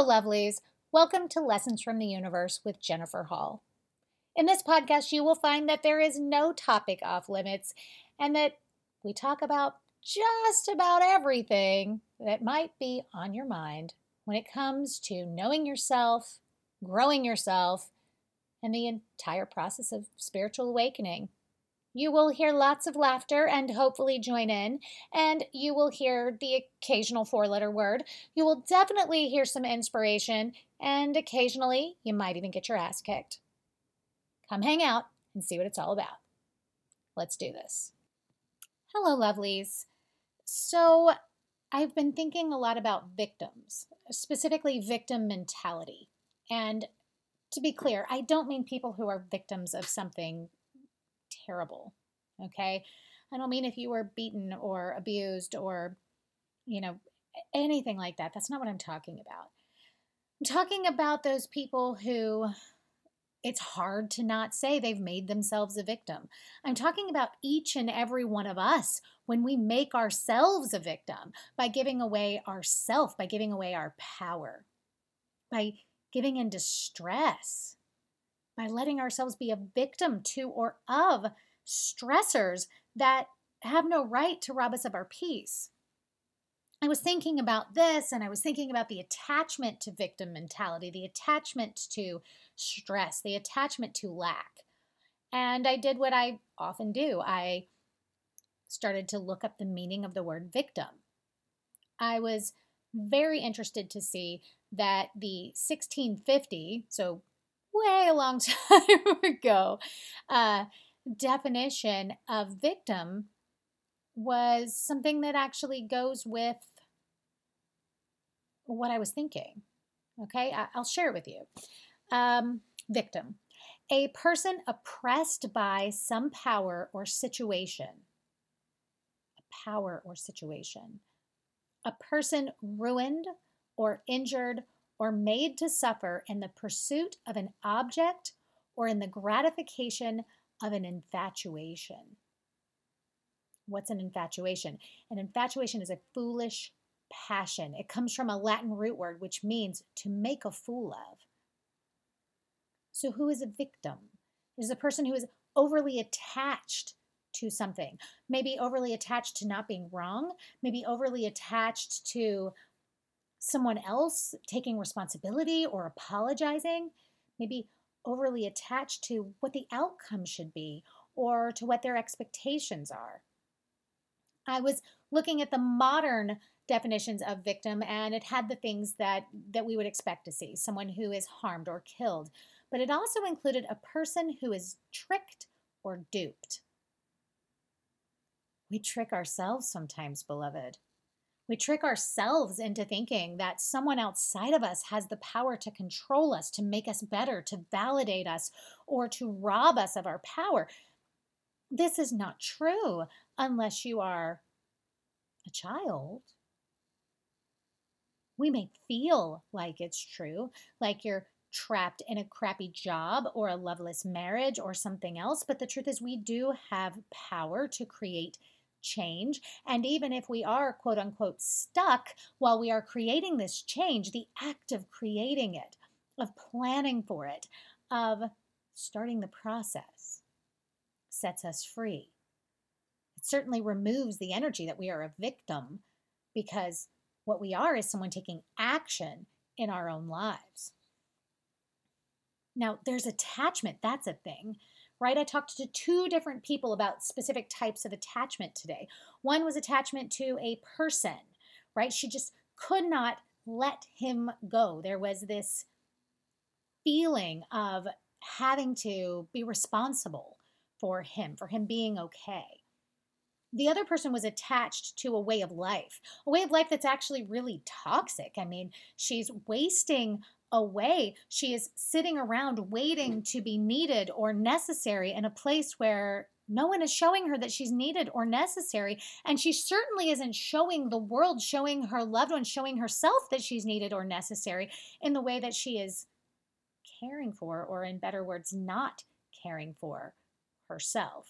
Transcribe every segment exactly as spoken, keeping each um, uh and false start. Hello, lovelies. Welcome to Lessons from the Universe with Jennifer Hall. In this podcast, you will find that there is no topic off limits and that we talk about just about everything that might be on your mind when it comes to knowing yourself, growing yourself, and the entire process of spiritual awakening. You will hear lots of laughter and hopefully join in, and you will hear the occasional four-letter word. You will definitely hear some inspiration, and occasionally you might even get your ass kicked. Come hang out and see what it's all about. Let's do this. Hello, lovelies. So I've been thinking a lot about victims, specifically victim mentality. And to be clear, I don't mean people who are victims of something terrible, okay? I don't mean if you were beaten or abused or, you know, anything like that. That's not what I'm talking about. I'm talking about those people who it's hard to not say they've made themselves a victim. I'm talking about each and every one of us when we make ourselves a victim by giving away ourself, by giving away our power, by giving in distress, by letting ourselves be a victim to or of stressors that have no right to rob us of our peace. I was thinking about this, and I was thinking about the attachment to victim mentality, the attachment to stress, the attachment to lack. And I did what I often do. I started to look up the meaning of the word victim. I was very interested to see that the sixteen fifty, so way a long time ago, uh, definition of victim was something that actually goes with what I was thinking. Okay, I- I'll share it with you. Um, victim, a person oppressed by some power or situation. A power or situation. A person ruined or injured or made to suffer in the pursuit of an object or in the gratification of an infatuation. What's an infatuation? An infatuation is a foolish passion. It comes from a Latin root word, which means to make a fool of. So who is a victim? It is a person who is overly attached to something, maybe overly attached to not being wrong, maybe overly attached to someone else taking responsibility or apologizing, maybe overly attached to what the outcome should be or to what their expectations are. I was looking at the modern definitions of victim, and it had the things that, that we would expect to see, someone who is harmed or killed, but it also included a person who is tricked or duped. We trick ourselves sometimes, beloved. We trick ourselves into thinking that someone outside of us has the power to control us, to make us better, to validate us, or to rob us of our power. This is not true unless you are a child. We may feel like it's true, like you're trapped in a crappy job or a loveless marriage or something else, but the truth is we do have power to create change. And even if we are quote unquote stuck while we are creating this change, the act of creating it, of planning for it, of starting the process sets us free. It certainly removes the energy that we are a victim, because what we are is someone taking action in our own lives. Now, there's attachment. That's a thing. Right? I talked to two different people about specific types of attachment today. One was attachment to a person, right? She just could not let him go. There was this feeling of having to be responsible for him, for him being okay. The other person was attached to a way of life, a way of life that's actually really toxic. I mean, she's wasting away. She is sitting around waiting to be needed or necessary in a place where no one is showing her that she's needed or necessary. And she certainly isn't showing the world, showing her loved ones, showing herself that she's needed or necessary in the way that she is caring for, or in better words, not caring for herself.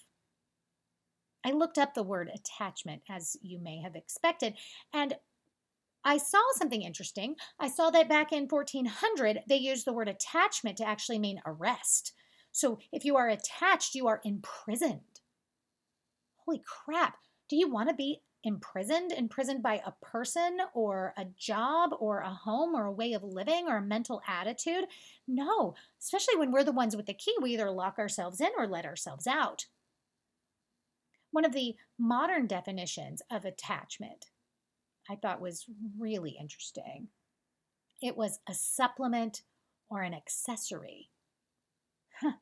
I looked up the word attachment, as you may have expected, and I saw something interesting. I saw that back in fourteen hundred, they used the word attachment to actually mean arrest. So if you are attached, you are imprisoned. Holy crap. Do you want to be imprisoned? Imprisoned by a person or a job or a home or a way of living or a mental attitude? No, especially when we're the ones with the key. We either lock ourselves in or let ourselves out. One of the modern definitions of attachment I thought was really interesting. It was a supplement or an accessory. Huh.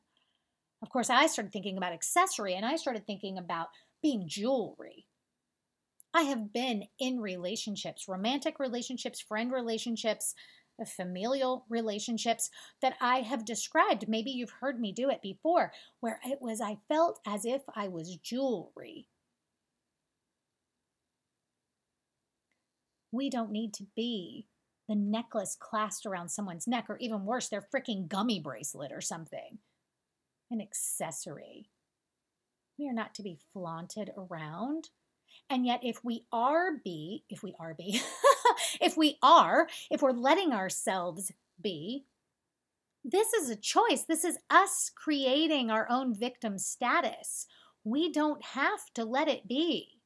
Of course, I started thinking about accessory and I started thinking about being jewelry. I have been in relationships, romantic relationships, friend relationships, familial relationships that I have described. Maybe you've heard me do it before, where it was, I felt as if I was jewelry. We don't need to be the necklace clasped around someone's neck, or even worse, their freaking gummy bracelet or something. An accessory. We are not to be flaunted around. And yet if we are be, if we are be, if we are, if we're letting ourselves be, this is a choice. This is us creating our own victim status. We don't have to let it be.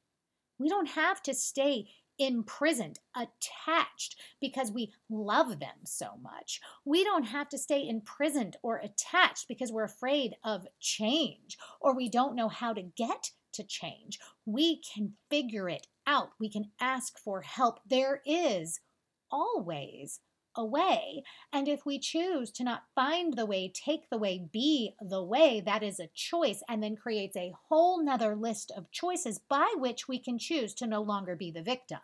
We don't have to stay imprisoned, attached, because we love them so much. We don't have to stay imprisoned or attached because we're afraid of change or we don't know how to get to change. We can figure it out. We can ask for help. There is always a way. And if we choose to not find the way, take the way, be the way, that is a choice, and then creates a whole nother list of choices by which we can choose to no longer be the victim.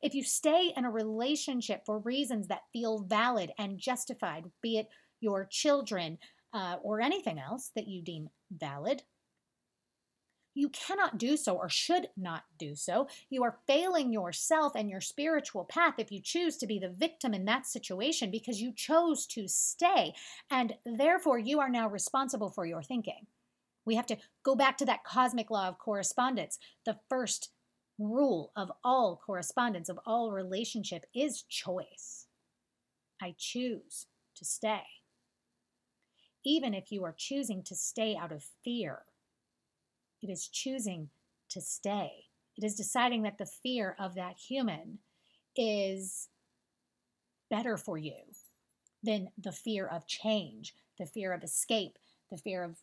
If you stay in a relationship for reasons that feel valid and justified, be it your children uh, or anything else that you deem valid, you cannot do so or should not do so. You are failing yourself and your spiritual path if you choose to be the victim in that situation because you chose to stay, and therefore you are now responsible for your thinking. We have to go back to that cosmic law of correspondence. The first rule of all correspondence, of all relationship, is choice. I choose to stay. Even if you are choosing to stay out of fear, it is choosing to stay. It is deciding that the fear of that human is better for you than the fear of change, the fear of escape, the fear of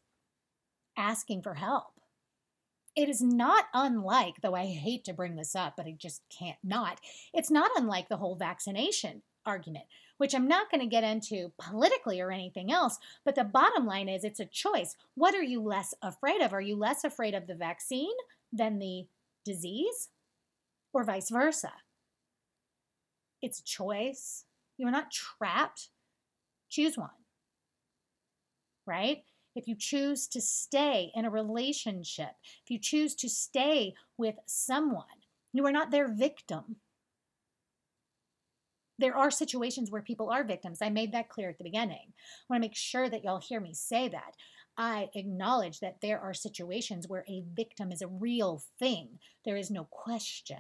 asking for help. It is not unlike, though I hate to bring this up, but I just can't not, it's not unlike the whole vaccination argument, which I'm not going to get into politically or anything else, but the bottom line is it's a choice. What are you less afraid of? Are you less afraid of the vaccine than the disease, or vice versa? It's a choice. You're not trapped. Choose one, right? If you choose to stay in a relationship, if you choose to stay with someone, you are not their victim. There are situations where people are victims. I made that clear at the beginning. I want to make sure that y'all hear me say that. I acknowledge that there are situations where a victim is a real thing. There is no question.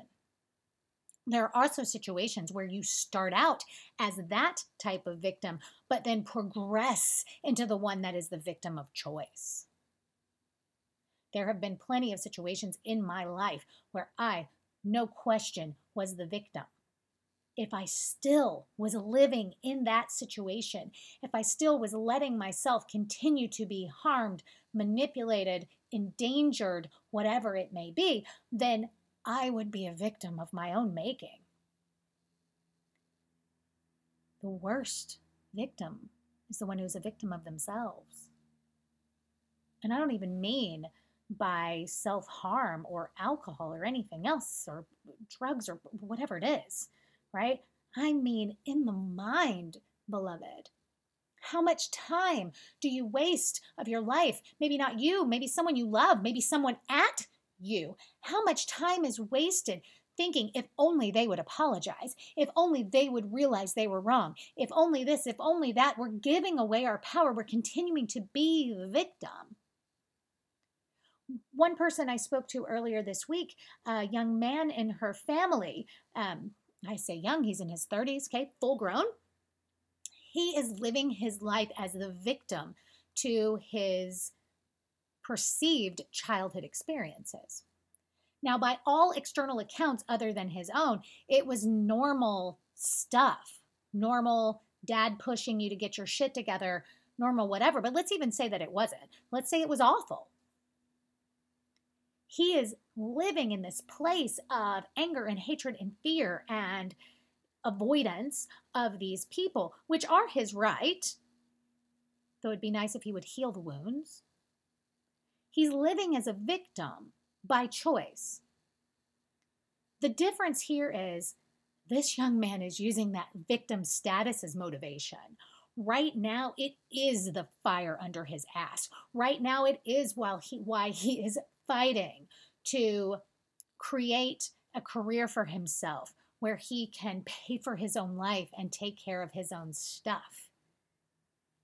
There are also situations where you start out as that type of victim, but then progress into the one that is the victim of choice. There have been plenty of situations in my life where I, no question, was the victim. If I still was living in that situation, if I still was letting myself continue to be harmed, manipulated, endangered, whatever it may be, then I would be a victim of my own making. The worst victim is the one who's a victim of themselves. And I don't even mean by self-harm or alcohol or anything else or drugs or whatever it is. Right? I mean, in the mind, beloved. How much time do you waste of your life? Maybe not you, maybe someone you love, maybe someone at you. How much time is wasted thinking if only they would apologize, if only they would realize they were wrong, if only this, if only that. We're giving away our power. We're continuing to be the victim. one person I spoke to earlier this week, a young man in her family, um, I say young, he's in his thirties, okay, full grown. He is living his life as the victim to his perceived childhood experiences. Now, by all external accounts other than his own, it was normal stuff, normal dad pushing you to get your shit together, normal whatever. But let's even say that it wasn't. Let's say it was awful. He is living in this place of anger and hatred and fear and avoidance of these people, which are his right, though it'd be nice if he would heal the wounds. He's living as a victim by choice. The difference here is this young man is using that victim status as motivation. Right now, it is the fire under his ass. Right now, it is while he, why he is fighting to create a career for himself where he can pay for his own life and take care of his own stuff.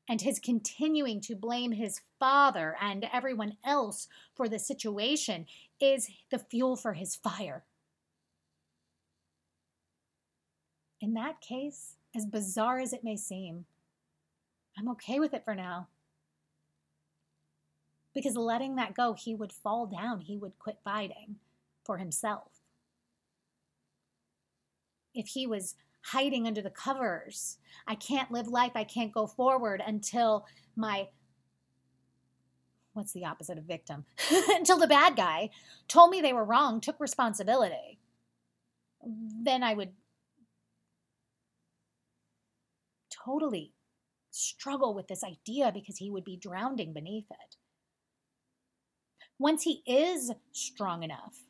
And his continuing to blame his father and everyone else for the situation is the fuel for his fire. In that case, as bizarre as it may seem, I'm okay with it for now. Because letting that go, he would fall down. He would quit fighting for himself. If he was hiding under the covers, I can't live life, I can't go forward until my, what's the opposite of victim? Until the bad guy told me they were wrong, took responsibility. Then I would totally struggle with this idea because he would be drowning beneath it. Once he is strong enough,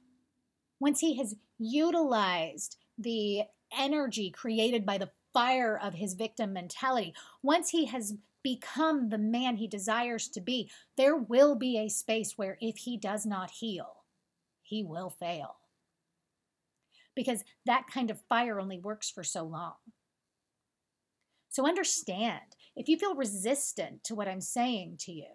once he has utilized the energy created by the fire of his victim mentality, once he has become the man he desires to be, there will be a space where if he does not heal, he will fail. Because that kind of fire only works for so long. So understand, if you feel resistant to what I'm saying to you,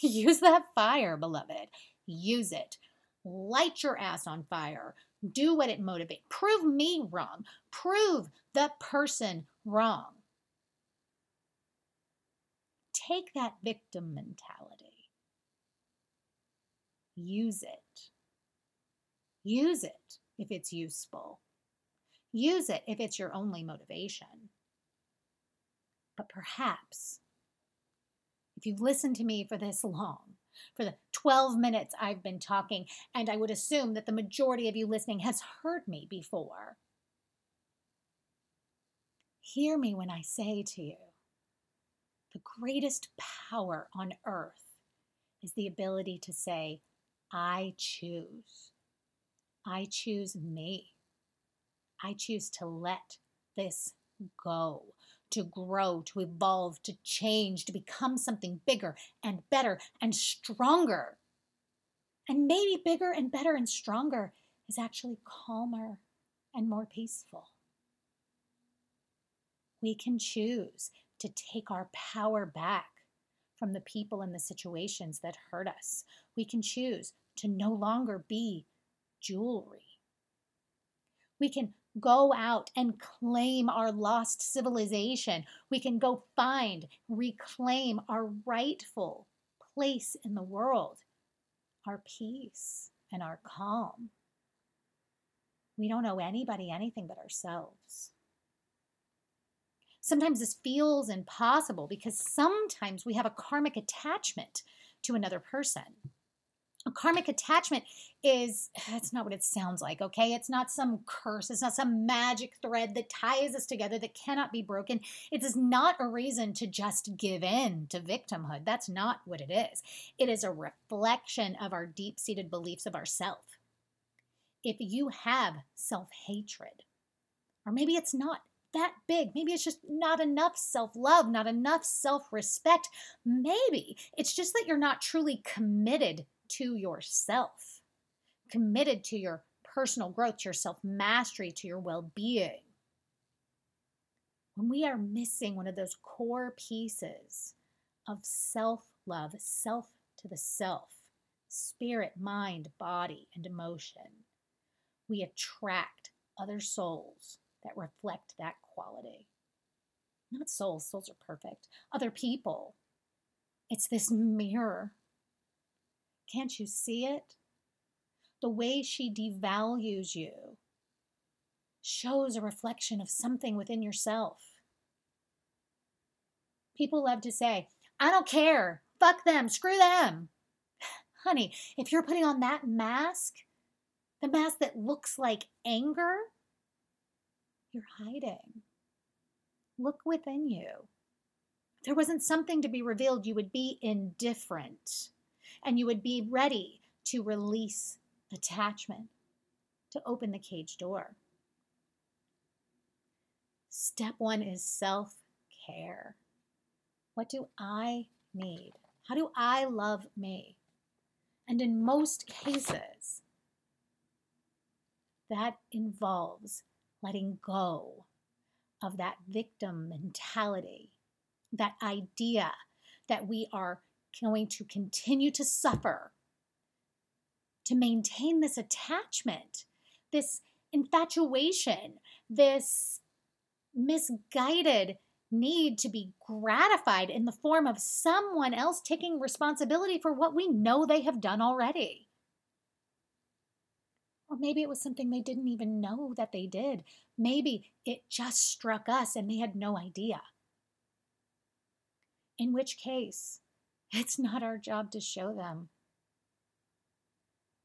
use that fire, beloved. Use it. Light your ass on fire. Do what it motivates. Prove me wrong. Prove the person wrong. Take that victim mentality. Use it. Use it if it's useful. Use it if it's your only motivation. But perhaps, if you've listened to me for this long, for the twelve minutes I've been talking, and I would assume that the majority of you listening has heard me before. Hear me when I say to you, the greatest power on earth is the ability to say, I choose. I choose me. I choose to let this go, to grow, to evolve, to change, to become something bigger and better and stronger. And maybe bigger and better and stronger is actually calmer and more peaceful. We can choose to take our power back from the people and the situations that hurt us. We can choose to no longer be jewelry. We can go out and claim our lost civilization. We can go find, reclaim our rightful place in the world, our peace and our calm. We don't owe anybody anything but ourselves. Sometimes this feels impossible because sometimes we have a karmic attachment to another person. A karmic attachment is, that's not what it sounds like, okay? It's not some curse. It's not some magic thread that ties us together that cannot be broken. It is not a reason to just give in to victimhood. That's not what it is. It is a reflection of our deep-seated beliefs of ourselves. If you have self-hatred, or maybe it's not that big, maybe it's just not enough self-love, not enough self-respect. Maybe it's just that you're not truly committed to yourself, committed to your personal growth, to your self-mastery, to your well-being. When we are missing one of those core pieces of self-love, self to the self, spirit, mind, body, and emotion. We attract other souls that reflect that quality. Not souls, souls are perfect. Other people. It's this mirror. Can't you see it? The way she devalues you shows a reflection of something within yourself. People love to say, I don't care. Fuck them. Screw them. Honey, if you're putting on that mask, the mask that looks like anger, you're hiding. Look within you. If there wasn't something to be revealed, you would be indifferent and you would be ready to release attachment, to open the cage door. Step one is self-care. What do I need? How do I love me? And in most cases, that involves letting go of that victim mentality, that idea that we are going to continue to suffer, to maintain this attachment, this infatuation, this misguided need to be gratified in the form of someone else taking responsibility for what we know they have done already. Or maybe it was something they didn't even know that they did. Maybe it just struck us and they had no idea. In which case, it's not our job to show them.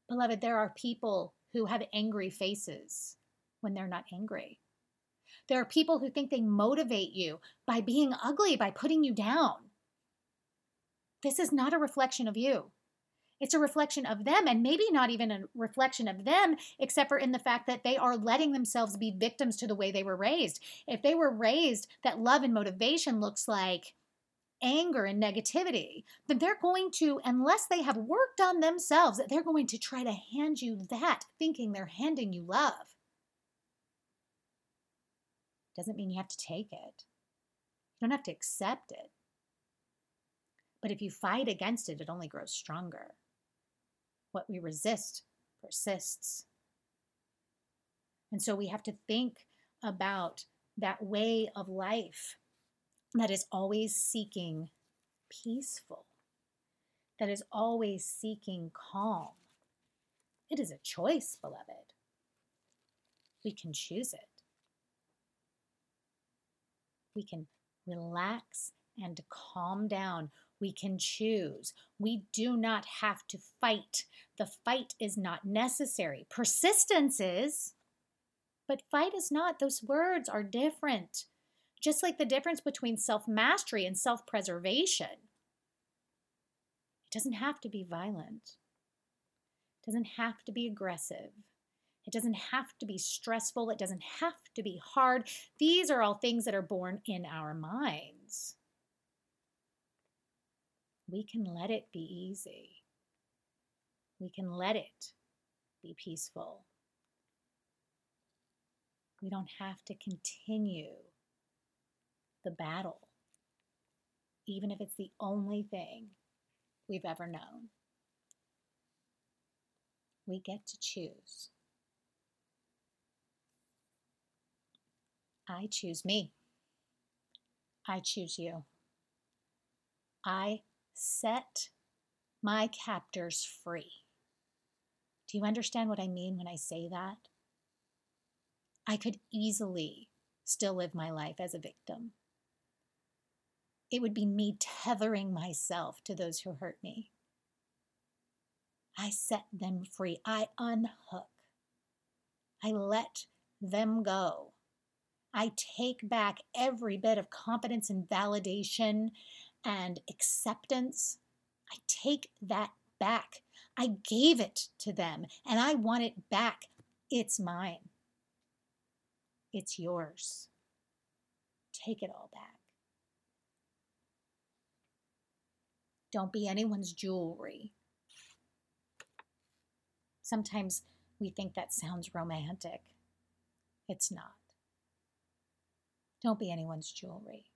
Beloved, there are people who have angry faces when they're not angry. There are people who think they motivate you by being ugly, by putting you down. This is not a reflection of you. It's a reflection of them, and maybe not even a reflection of them, except for in the fact that they are letting themselves be victims to the way they were raised. If they were raised that love and motivation looks like anger and negativity, then they're going to, unless they have worked on themselves, they're going to try to hand you that, thinking they're handing you love. Doesn't mean you have to take it. You don't have to accept it. But if you fight against it, it only grows stronger. What we resist persists. And so we have to think about that way of life that is always seeking peaceful, that is always seeking calm. It is a choice, beloved. We can choose it. We can relax and calm down. We can choose. We do not have to fight. The fight is not necessary. Persistence is, but fight is not. Those words are different. Just like the difference between self-mastery and self-preservation. It doesn't have to be violent. It doesn't have to be aggressive. It doesn't have to be stressful. It doesn't have to be hard. These are all things that are born in our minds. We can let it be easy. We can let it be peaceful. We don't have to continue the battle, even if it's the only thing we've ever known. We get to choose. I choose me. I choose you. I set my captors free. Do you understand what I mean when I say that? I could easily still live my life as a victim. It would be me tethering myself to those who hurt me. I set them free. I unhook. I let them go. I take back every bit of confidence and validation and acceptance. I take that back. I gave it to them and I want it back. It's mine. It's yours. Take it all back. Don't be anyone's jewelry. Sometimes we think that sounds romantic. It's not. Don't be anyone's jewelry.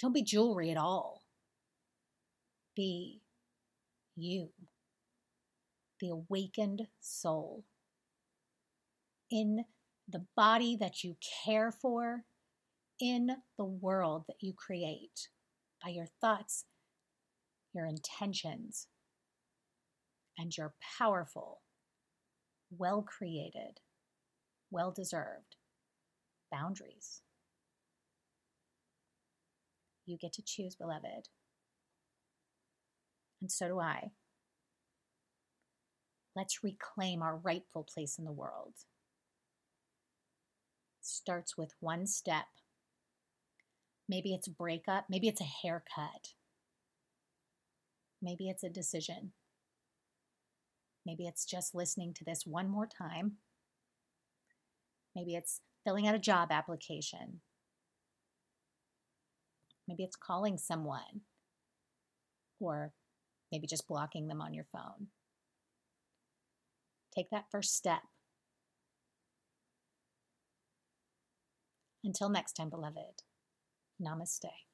Don't be jewelry at all. Be you. the awakened soul. In the body that you care for, in the world that you create, by your thoughts, your intentions, and your powerful, well-created, well-deserved boundaries. You get to choose, beloved. And so do I. Let's reclaim our rightful place in the world. It starts with one step. Maybe it's a breakup. Maybe it's a haircut. Maybe it's a decision. Maybe it's just listening to this one more time. Maybe it's filling out a job application. Maybe it's calling someone, or maybe just blocking them on your phone. Take that first step. Until next time, beloved, namaste.